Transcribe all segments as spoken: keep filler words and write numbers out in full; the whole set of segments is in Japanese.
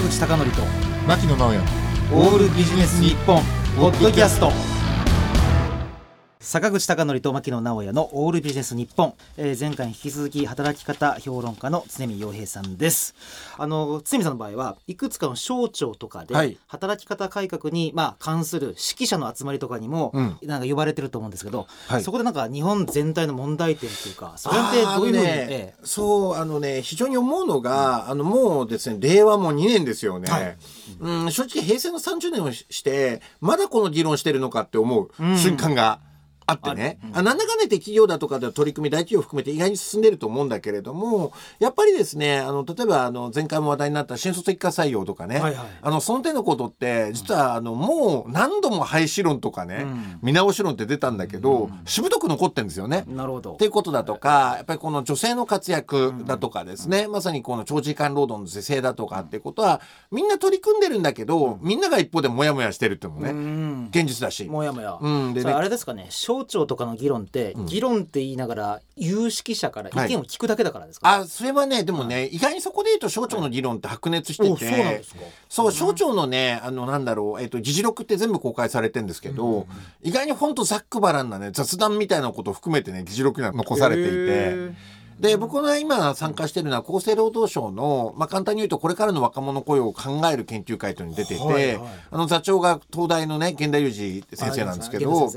坂口孝則と牧野直哉オールビジネス日本ポッドキャスト。坂口孝則と牧野直哉のオールビジネス日本、えー、前回に引き続き働き方評論家の常見陽平さんです。あの常見さんの場合はいくつかの省庁とかで働き方改革にまあ関する指揮者の集まりとかにもなんか呼ばれてると思うんですけど、うんはい、そこでなんか日本全体の問題点というかそれってどういうふうに、ねええ、そうあのね非常に思うのが、うん、あのもうですね令和もにねんですよね、はいうんうん、正直平成のさんじゅうねんをしてまだこの議論してるのかって思う瞬間が、うんあってね、あ、うん、あなんだかねって企業だとかで取り組み大企業含めて意外に進んでると思うんだけれども、やっぱりですねあの例えばあの前回も話題になった新卒一括採用とかね、はいはい、あのその手のことって実はあのもう何度も廃止論とかね、うん、見直し論って出たんだけど、うん、しぶとく残ってるんですよね、うん、なるほどっていうことだとか、やっぱりこの女性の活躍だとかですね、うん、まさにこの長時間労働の是正だとかっていうことはみんな取り組んでるんだけど、みんなが一方でモヤモヤしてるっていうのもね、うん、現実だしモヤモヤ、うん、でね、あれですかね省庁とかの議論って、うん、議論って言いながら有識者から意見を聞くだけだからですか、ねはい、あそれはねでもね、はい、意外にそこで言うと省庁の議論って白熱してて、はい、そうなんですか。そう省庁のねあのなんだろう、えーと、議事録って全部公開されてるんですけど、うんうんうん、意外にほんとざっくばらんなね雑談みたいなことを含めてね議事録が残されていて、で僕が今参加しているのは厚生労働省の、まあ、簡単に言うとこれからの若者雇用を考える研究会というのに出てて、はいはい、あの座長が東大のね源田裕二先生なんですけど、はい、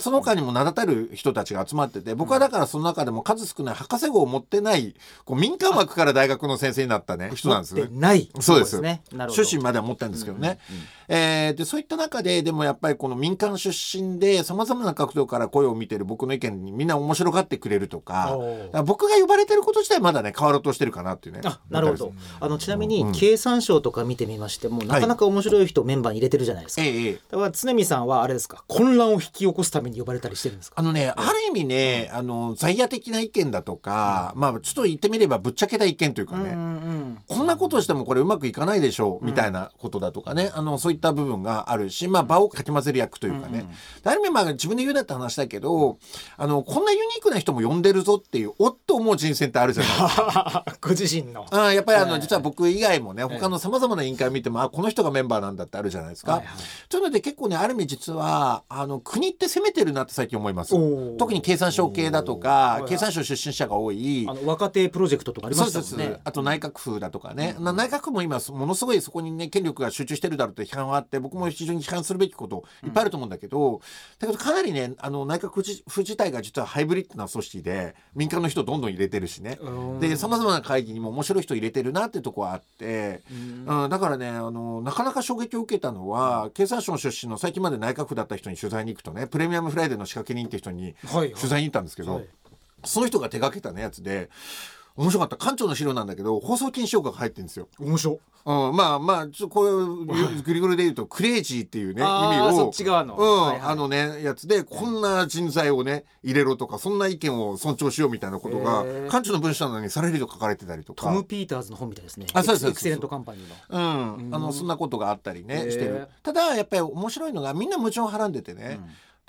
その他にも名だたる人たちが集まってて、僕はだからその中でも数少ない博士号を持ってないこう民間枠から大学の先生になった、ね、人なんですね。持ってないそうです、出身までは持ってるんですけどね、うんうんうんえー、でそういった中ででもやっぱりこの民間出身でさまざまな角度から雇用を見てる僕の意見にみんな面白がってくれるとか、僕が呼ばれてること自体まだね変わろうとしてるかなっていうね。あなるほど。あのちなみに経産省とか見てみましても、うん、なかなか面白い人をメンバーに入れてるじゃないですか、はい、だから常見さんはあれですか混乱を引き起こすために呼ばれたりしてるんですか。あのね、うん、ある意味ねあの在野的な意見だとか、うん、まあちょっと言ってみればぶっちゃけた意見というかね、うんうん、こんなことしてもこれうまくいかないでしょうみたいなことだとかね、うん、あのそういった部分があるし、まあ、場をかき混ぜる役というかね、うんうん、ある意味まあ自分で言うだって話だけどあのこんなユニークな人も呼んでるぞっていうおっと思う人選ってあるじゃないですかご自身のあやっぱりあの、えー、実は僕以外もね他のさまざまな委員会を見ても、えー、あこの人がメンバーなんだってあるじゃないですか、はいはい、というので結構ねある意味実はあの国って攻めてるなって最近思います。特に経産省系だとか経産省出身者が多いあの若手プロジェクトとかありましたもんね。そうです。あと内閣府だとかね、うん、内閣府も今ものすごいそこにね権力が集中してるだろうって批判はあって、僕も非常に批判するべきこといっぱいあると思うんだけど、うん、だけどかなりねあの内閣府自体が実はハイブリッドな組織で民間の人どんどん入れてるしね、で様々な会議にも面白い人入れてるなっていうところはあって、うんうん、だからねあのなかなか衝撃を受けたのは経産省出身の最近まで内閣府だった人に取材に行くとねプレミアムフライデーの仕掛け人って人に取材に行ったんですけど、はいはい、その人が手がけた、ね、やつで面白かった。館長の資料なんだけど放送禁止用語が入ってるんですよ。面白い、うん、まあまあちょっとこうグリグリで言うとクレイジーっていうね意味をそっち側の、うんはいはい、あのねやつでこんな人材をね入れろとかそんな意見を尊重しようみたいなことが館長の文章なのにされると書かれてたりとか、トム・ピーターズの本みたいですね。あそうですエクセレントカンパニーの、うん、あのそんなことがあったりねしてる。ただやっぱり面白いのがみんな矛盾をはらんでてね、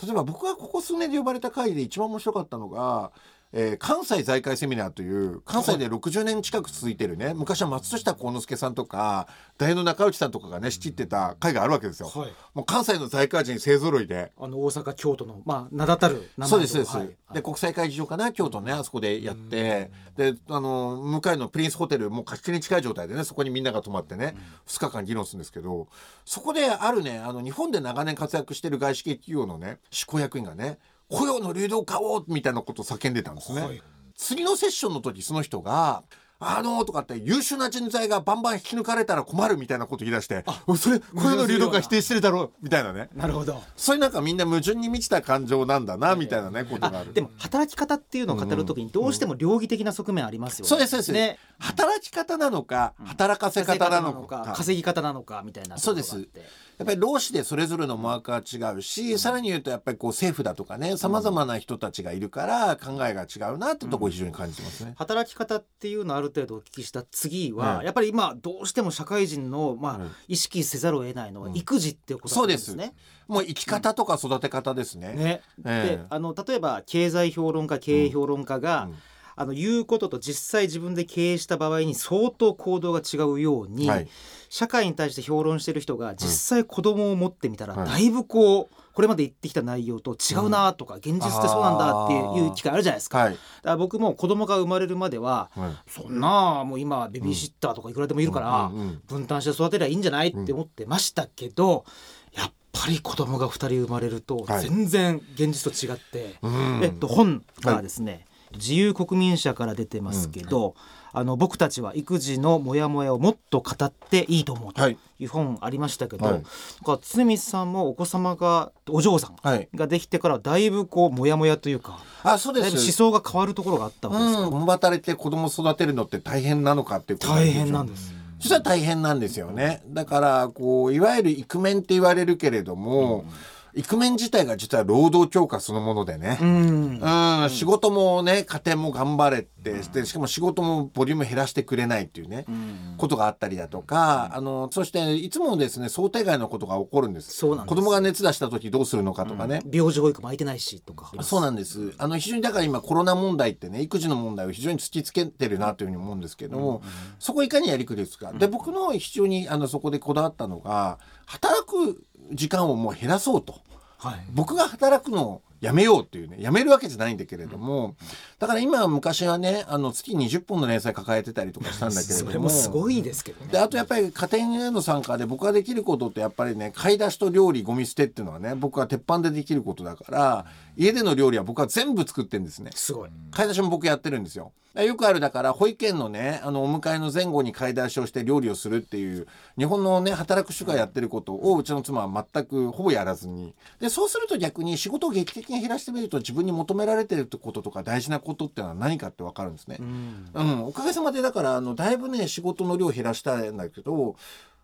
うん、例えば僕がここ数年で呼ばれた会で一番面白かったのがえー、関西財界セミナーという関西でろくじゅうねん近く続いてるね昔は松下幸之助さんとか大の中内さんとかがね仕切ってた会があるわけですよ、はい、もう関西の財界人勢ぞろいであの大阪京都の、まあ、名だたる名前そうですそうです、はい、で国際会議場かな京都ねあそこでやってであの向かいのプリンスホテルもう貸し切りに近い状態でねそこにみんなが泊まってね、うん、ふつかかん議論するんですけど、そこであるねあの日本で長年活躍してる外資系企業のね執行役員がね雇用の流動化をみたいなことを叫んでたんですね、はい、次のセッションの時その人があのー、とかって優秀な人材がバンバン引き抜かれたら困るみたいなこと言い出して、あそれ雇用の流動化否定してるだろうみたいなね。なるほど。そういうなんかみんな矛盾に満ちた感情なんだなみたいなね、えー、ことがある。あでも働き方っていうのを語るときにどうしても両義的な側面ありますよね、うんうん、そうですそうです、ね、働き方なのか働かせ方なのか稼ぎ方なのかみたいなところがあって、そうです。やっぱり労使でそれぞれの思惑が違うし、うん、さらに言うとやっぱりこう政府だとかねさまざまな人たちがいるから考えが違うなってところを非常に感じますね、うん、働き方っていうのはある程度お聞きした次は、うん、やっぱり今どうしても社会人の、まあうん、意識せざるを得ないのは育児っていうことなんですね、うん、そうです。もう生き方とか育て方ですね、うんねえー、であの例えば経済評論家経営評論家が、うんあの言うことと実際自分で経営した場合に相当行動が違うように、はい、社会に対して評論している人が実際子供を持ってみたら、うん、だいぶこうこれまで言ってきた内容と違うなとか、うん、現実ってそうなんだっていう機会あるじゃないですか、はい、だから僕も子供が生まれるまでは、はい、そんなもう今ベビーシッターとかいくらでもいるから、うんうんうん、分担して育てりゃいいんじゃないって思ってましたけど、やっぱり子供がふたり生まれると全然現実と違って、はい、えっと本がですね、はい、自由国民社から出てますけど、うん、あの僕たちは育児のモヤモヤをもっと語っていいと思うという本ありましたけど、はいはい、なんか堤さんもお子様がお嬢さんができてからだいぶこうモヤモヤというか、あ、そうです、だいぶ思想が変わるところがあったわけですか。共働きで子供育てるのって大変なのかっていうことなんでしょう。大変なんです。そしたら大変なんですよね。だからこういわゆるイクメンって言われるけれども、うん、イクメン自体が実は労働強化そのものでね、うんうん、仕事もね家庭も頑張れって、うん、でしかも仕事もボリューム減らしてくれないっていうね、うん、ことがあったりだとか、うん、あのそしていつもですね想定外のことが起こるんです。そうなんです。子供が熱出した時どうするのかとかね、うん、病児保育も空いてないしとか。そうなんです。あの非常にだから今コロナ問題ってね育児の問題を非常に突きつけてるなというふうに思うんですけども、うん、そこいかにやりくりですか、うん、で僕の非常にあのそこでこだわったのが働く時間をもう減らそうと、はい、僕が働くのをやめようっていうね、やめるわけじゃないんだけれども、うん、だから今昔はねあの月にじゅっぽんの連載抱えてたりとかしたんだけれどもそれもすごいですけどね。であとやっぱり家庭への参加で僕ができることってやっぱりね買い出しと料理ゴミ捨てっていうのはね僕は鉄板でできることだから家での料理は僕は全部作ってるんですね。すごい。買い出しも僕やってるんですよ。よくあるだから保育園のねあのお迎えの前後に買い出しをして料理をするっていう日本のね働く主がやってることをうちの妻は全くほぼやらずに、でそうすると逆に仕事を劇的に減らしてみると自分に求められてることとか大事なことってのは何かって分かるんですね。うん、うん、おかげさまでだからあのだいぶね仕事の量減らしたんだけど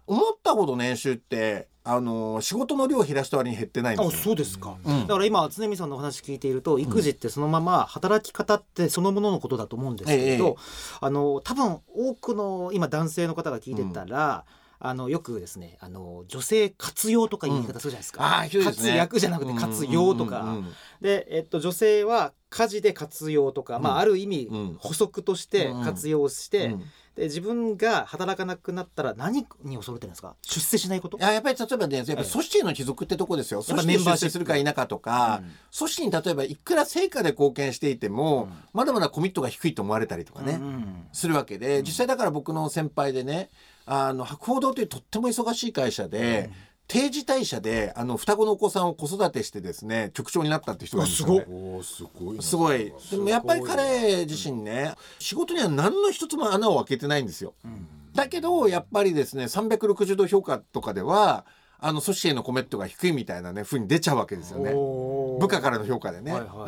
思ったほど年収ってあの仕事の量を減らした割に減ってないんですよ。あ、そうですか、うん、だから今常見さんのお話聞いていると育児ってそのまま働き方ってそのもののことだと思うんですけど、うん、あの多分多くの今男性の方が聞いてたら、うん、あのよくですねあの女性活用とか言い方するじゃないですか、うん、活躍じゃなくて活用とか、うんうんうんうん、で、えっと、女性は家事で活用とか、うんまあ、ある意味補足として活用して、うんうん、で自分が働かなくなったら何に恐れてるんですか。出世しないこと。いや、やっぱり例えばねやっぱ組織の帰属ってとこですよ。組織に出世するか否かとか、うん、組織に例えばいくら成果で貢献していても、うん、まだまだコミットが低いと思われたりとかね、うん、するわけで、実際だから僕の先輩でねあの博報堂というとっても忙しい会社で、うん定時退社であの双子のお子さんを子育てしてですね局長になったって人がいるんですよね。おすごいすごい。でもやっぱり彼自身ね仕事には何の一つも穴を開けてないんですよ、うん、だけどやっぱりですねさんびゃくろくじゅうど評価とかではあの組織へのコメントが低いみたいなね風に出ちゃうわけですよね。部下からの評価でね、はいはいう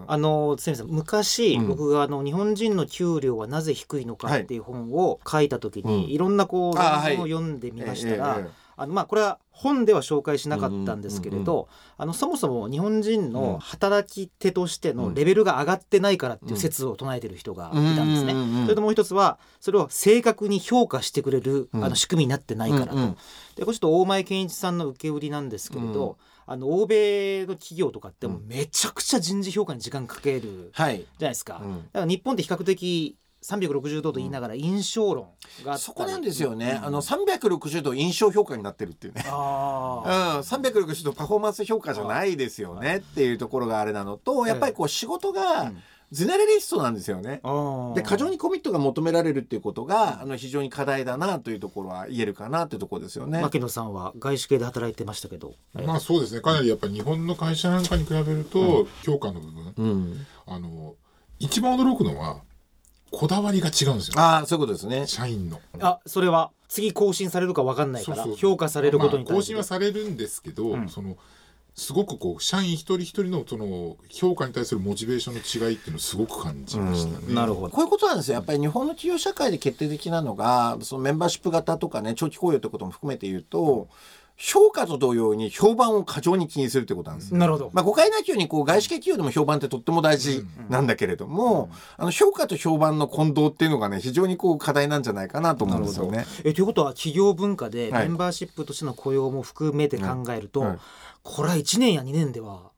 ん、あの堤さん昔、うん、僕があの日本人の給料はなぜ低いのかっていう本を書いた時に、はい、いろんなこう論文を読んでみましたらあのまあこれは本では紹介しなかったんですけれど、うんうんうん、あのそもそも日本人の働き手としてのレベルが上がってないからっていう説を唱えてる人がいたんですね、うんうんうん、それともう一つはそれを正確に評価してくれるあの仕組みになってないからと、うんうんうん、でこれちょっと大前健一さんの受け売りなんですけれど、うんあの欧米の企業とかってもめちゃくちゃ人事評価に時間かけるじゃないですか、はいうん、だから日本って比較的さんびゃくろくじゅうどと言いながら印象論があったそこなんですよね、うん、あのさんびゃくろくじゅうど印象評価になってるっていうねあ、うん、さんびゃくろくじゅうどパフォーマンス評価じゃないですよねっていうところがあれなのとやっぱりこう仕事がゼネラリストなんですよね、うん、で過剰にコミットが求められるっていうことがあの非常に課題だなというところは言えるかなというところですよね。牧野さんは外資系で働いてましたけど、まあ、そうですねかなりやっぱり日本の会社なんかに比べると評価の部分、うん、あの一番驚くのはこだわりが違うんですよ。ああ、そういうことですね。社員の。あ、それは次更新されるか分かんないからそうそう評価されることに対して、まあ、更新はされるんですけど、うん、そのすごくこう社員一人一人のその評価に対するモチベーションの違いっていうのをすごく感じましたね、うん、なるほど。こういうことなんですよ。やっぱり日本の企業社会で決定的なのがそのメンバーシップ型とかね長期雇用ということも含めて言うと評価と同様に評判を過剰に気にするってことなんです、ね、なるほど、まあ、誤解なきようにこう外資系企業でも評判ってとっても大事なんだけれども、うんうん、あの評価と評判の混同っていうのがね非常にこう課題なんじゃないかなと思うんですよね。えということは企業文化でメンバーシップとしての雇用も含めて考えると、はいはいはい、これはいちねんやにねんでは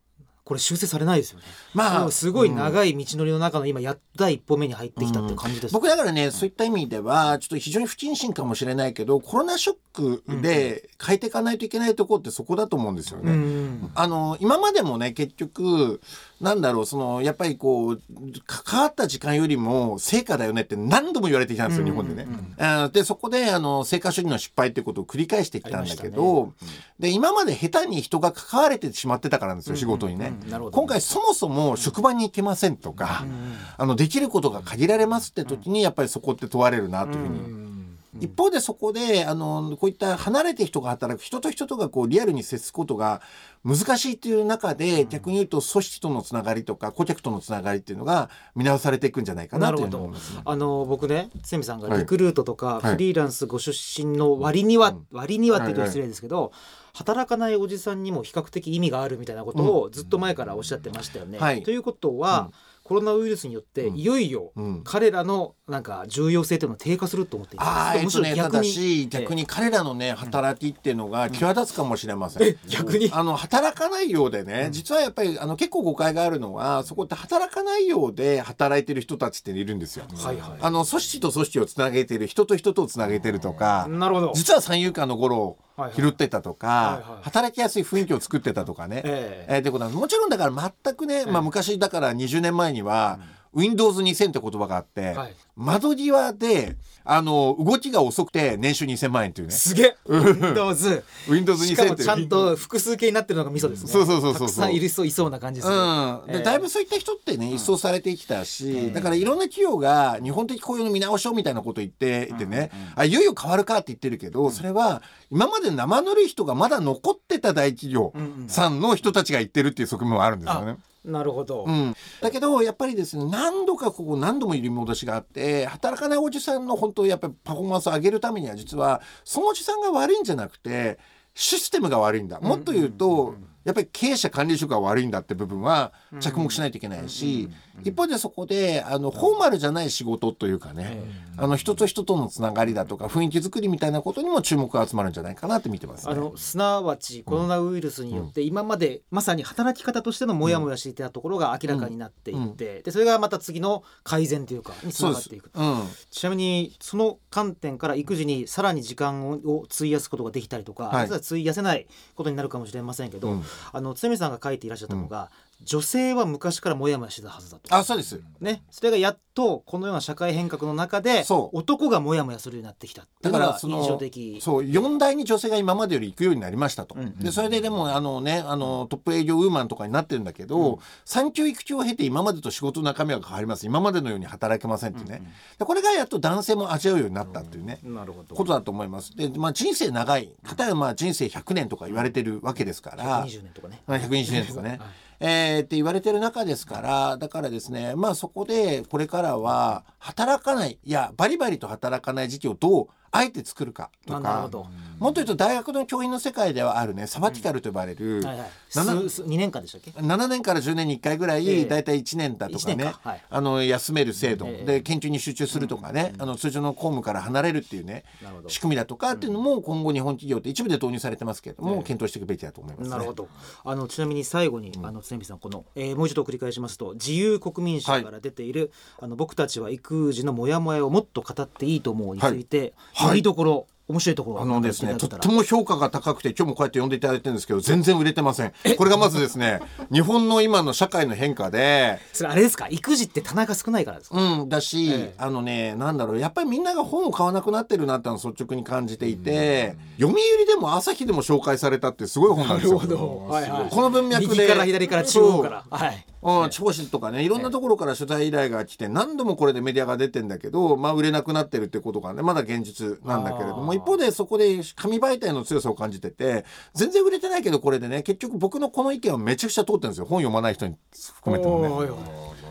これ修正されないですよね。まあすごい長い道のりの中の今やった一歩目に入ってきたって感じです、うんうん、僕だからねそういった意味ではちょっと非常に不謹慎かもしれないけどコロナショックで変えていかないといけないところってそこだと思うんですよね、うんうん、あの今までもね結局なんだろうそのやっぱりこう関わった時間よりも成果だよねって何度も言われてきたんですよ、うんうんうん、日本でね、あでそこであの成果主義の失敗っていうことを繰り返してきたんだけど、ねうん、で今まで下手に人が関われてしまってたからなんですよ、うんうん、仕事にね今回そもそも職場に行けませんとか、うん、あのできることが限られますって時にやっぱりそこって問われるなというふうに、うん、一方でそこであのこういった離れて人が働く人と人とがこうリアルに接すことが難しいという中で、うん、逆に言うと組織とのつながりとか顧客とのつながりっていうのが見直されていくんじゃないかなというのを思います、ね、あの僕ねセミさんがリクルートとかフリーランスご出身の割には、はい、割にはって言うと失礼ですけど、はいはい働かないおじさんにも比較的意味があるみたいなことをずっと前からおっしゃってましたよね、うんはい、ということは、うん、コロナウイルスによっていよいよ彼らのなんか重要性というのは低下すると思っています、うん、あむしろ逆に、えっとね、正しい逆に彼らの、ね、働きっていうのが際立つかもしれません、うん、逆にあの働かないようでね実はやっぱりあの結構誤解があるのはそこって働かないようで働いてる人たちっているんですよ、うんはいはい、あの組織と組織をつなげている人と人とをつなげているとか、うん、なるほど実は三遊間の頃を拾ってたとか、はいはいはい、働きやすい雰囲気を作ってたとかね、えーえー、ってことなんです。もちろんだから全くね、えーまあ、昔だからにじゅうねんまえには、うん、ウィンドウズにせん って言葉があって、はい、窓際であの動きが遅くて年収にせんまんえんというねすげえ Windows Windows にせんしかもちゃんと複数形になってるのがミソですねそうそうそうそうたくさんいる人いそうな感じですね、うんでえー、だいぶそういった人ってね一掃されてきたし、うん、だからいろんな企業が日本的雇用の見直しをみたいなこと言っていてね、うんうん、あいよいよ変わるかって言ってるけど、うん、それは今まで生ぬるい人がまだ残ってた大企業さんの人たちが言ってるっていう側面もあるんですよね、うんなるほど、うん、だけどやっぱりですね何度かここ何度も入り戻しがあって働かないおじさんの本当やっぱりパフォーマンスを上げるためには実はそのおじさんが悪いんじゃなくてシステムが悪いんだもっと言うと、うんうんうん、やっぱり経営者管理職が悪いんだって部分は着目しないといけないし、うんうんうんうん、一方でそこであのフォーマルじゃない仕事というかね、うんうん、あの人と人とのつながりだとか雰囲気作りみたいなことにも注目が集まるんじゃないかなって見てます、ね、あのすなわちコロナウイルスによって今までまさに働き方としてのモヤモヤしていたところが明らかになっていってでそれがまた次の改善というかにつながっていく、うん、ちなみにその観点から育児にさらに時間を費やすことができたりとか、はい、費やせないことになるかもしれませんけど、うん、あの津波さんが書いていらっしゃったのが、うん、女性は昔からモヤモヤしてたはずだとあそうです、ね、それがやっとこのような社会変革の中で男がモヤモヤするようになってきただからその印象的そうよん代に女性が今までより行くようになりましたと、うんうん、でそれででもあの、ね、あのトップ営業ウーマンとかになってるんだけど、うん、産休育休を経て今までと仕事の中身が変わります今までのように働けませんってね、うんうん、でこれがやっと男性も味わうようになったっていうね、うん、なるほどことだと思いますで、まあ、人生長い方はまあ人生ひゃくねんとか言われてるわけですからひゃくにじゅうねんとかねひゃくにじゅうねんとかね、はいえー、って言われてる中ですからだからですねまあそこでこれからは働かないいやバリバリと働かない時期をどうあえて作るかとかなるほどもっと言うと大学の教員の世界ではあるねサバティカルと呼ばれる、うんはいはい、にねんかんでしたっけななねんからじゅうねんにいっかいぐらいだいたいいちねんだとかね、えーかはい、あの休める制度、えー、で研究に集中するとかね、うん、あの通常の公務から離れるっていうね、うん、仕組みだとかっていうのも今後日本企業って一部で導入されてますけども、えー、検討していくべきだと思います、ね、なるほどあのちなみに最後にあの津波さんこの、えー、もう一度繰り返しますと自由国民社から出ている、はい、あの僕たちは育児のモヤモヤをもっと語っていいと思うについて、はいはい、いいところ面白いところあのですねとっても評価が高くて今日もこうやって呼んでいただいてるんですけど全然売れてませんこれがまずですね日本の今の社会の変化でそれあれですか育児って棚が少ないからですかうんだし、ええ、あのねなんだろうやっぱりみんなが本を買わなくなってるなっての率直に感じていて、うん、読売でも朝日でも紹介されたってすごい本なんですよなるほど、はいはい、この文脈で右から左から中央からはいうん、地方紙とかねいろんなところから取材依頼が来て何度もこれでメディアが出てんだけど、まあ、売れなくなってるってことがねまだ現実なんだけれども一方でそこで紙媒体の強さを感じてて全然売れてないけどこれでね結局僕のこの意見はめちゃくちゃ通ってるんですよ本読まない人に含めてもね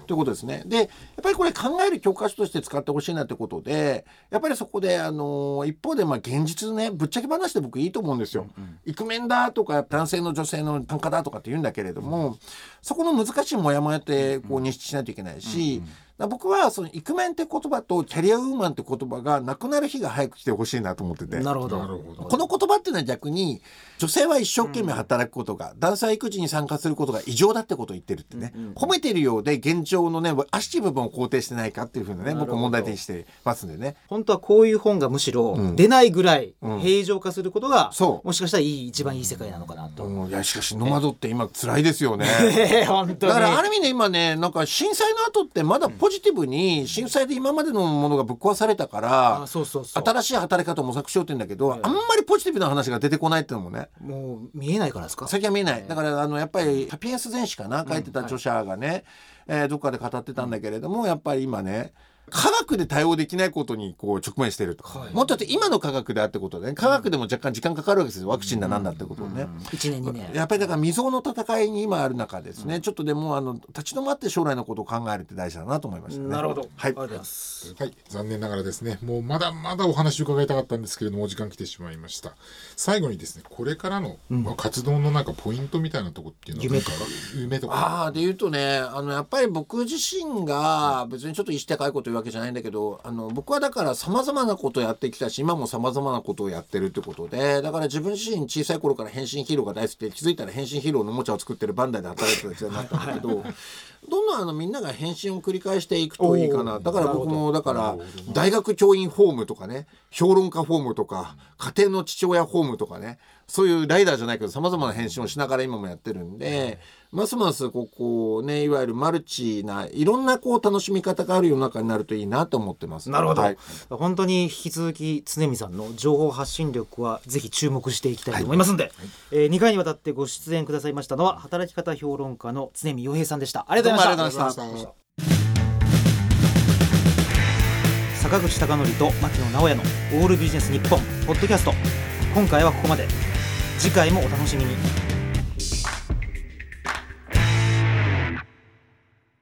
ということですねでやっぱりこれ考える教科書として使ってほしいなってことでやっぱりそこで、あのー、一方でまあ現実ねぶっちゃけ話で僕いいと思うんですよ、うんうん、イクメンだとか男性の女性の単価だとかって言うんだけれども、うん、そこの難しいモヤモヤってこう認識しないといけないし、うんうんら僕はそのイクメンって言葉とキャリアウーマンって言葉がなくなる日が早く来てほしいなと思ってて、なるほど、この言葉っていうのは逆に女性は一生懸命働くことが、うん、男性は育児に参加することが異常だってことを言ってるってね、うんうん、褒めてるようで現状のね悪しい部分を肯定してないかっていうふうなね僕は問題点してますんでね、本当はこういう本がむしろ出ないぐらい平常化することが、うん、もしかしたらいい一番いい世界なのかなと、うん、いやしかしノマドって今辛いですよね本当にだからある意味ね今ねなんか震災の後ってまだポジティブに震災で今までのものがぶっ壊されたから、うん、そうそうそう新しい働き方を模索しようって言うんだけど、うん、あんまりポジティブな話が出てこないっていうのもねもう見えないからですか、先は見えない、だからあのやっぱりハピエンス全史かな書いてた著者がね、うんはいえー、どっかで語ってたんだけれども、やっぱり今ね科学で対応できないことにこう直面していると、はい、もっと言って今の科学であってことで、ね、科学でも若干時間かかるわけですよ、ワクチンだなんだってことをね、うんうんうん、いちねんにねんやっぱりだから未曾有の戦いに今ある中ですね、うん、ちょっとでもあの立ち止まって将来のことを考えるって大事だなと思いましたね、うん、なるほど、はい、ありがとうございます、はい、残念ながらですねもうまだまだお話を伺いたかったんですけれどもお時間来てしまいました。最後にですねこれからの、うんまあ、活動のなんかポイントみたいなとこっていうのは夢とか夢とかあで言うとねあのやっぱり僕自身が別にちょっと意識高いこと言わわけじゃないんだけど、あの僕はだから様々なことをやってきたし今も様々なことをやってるってことで、だから自分自身小さい頃から変身ヒーローが大好きで気づいたら変身ヒーローのおもちゃを作ってるバンダイで働いてた時代になったんだけどどんどんあのみんなが変身を繰り返していくといいかな。だから僕もだから大学教員フォームとかね評論家フォームとか家庭の父親フォームとかねそういうライダーじゃないけど様々な変身をしながら今もやってるんで、ますますここねいわゆるマルチないろんなこう楽しみ方がある世の中になるといいなと思ってます。なるほど、はい、本当に引き続き常見さんの情報発信力はぜひ注目していきたいと思いますので、はいえー、にかいにわたってご出演くださいましたのは働き方評論家の常見陽平さんでした。ありがとうございました。坂口孝則と牧野直哉のオールビジネス日本ポッドキャスト、今回はここまで。次回もお楽しみに。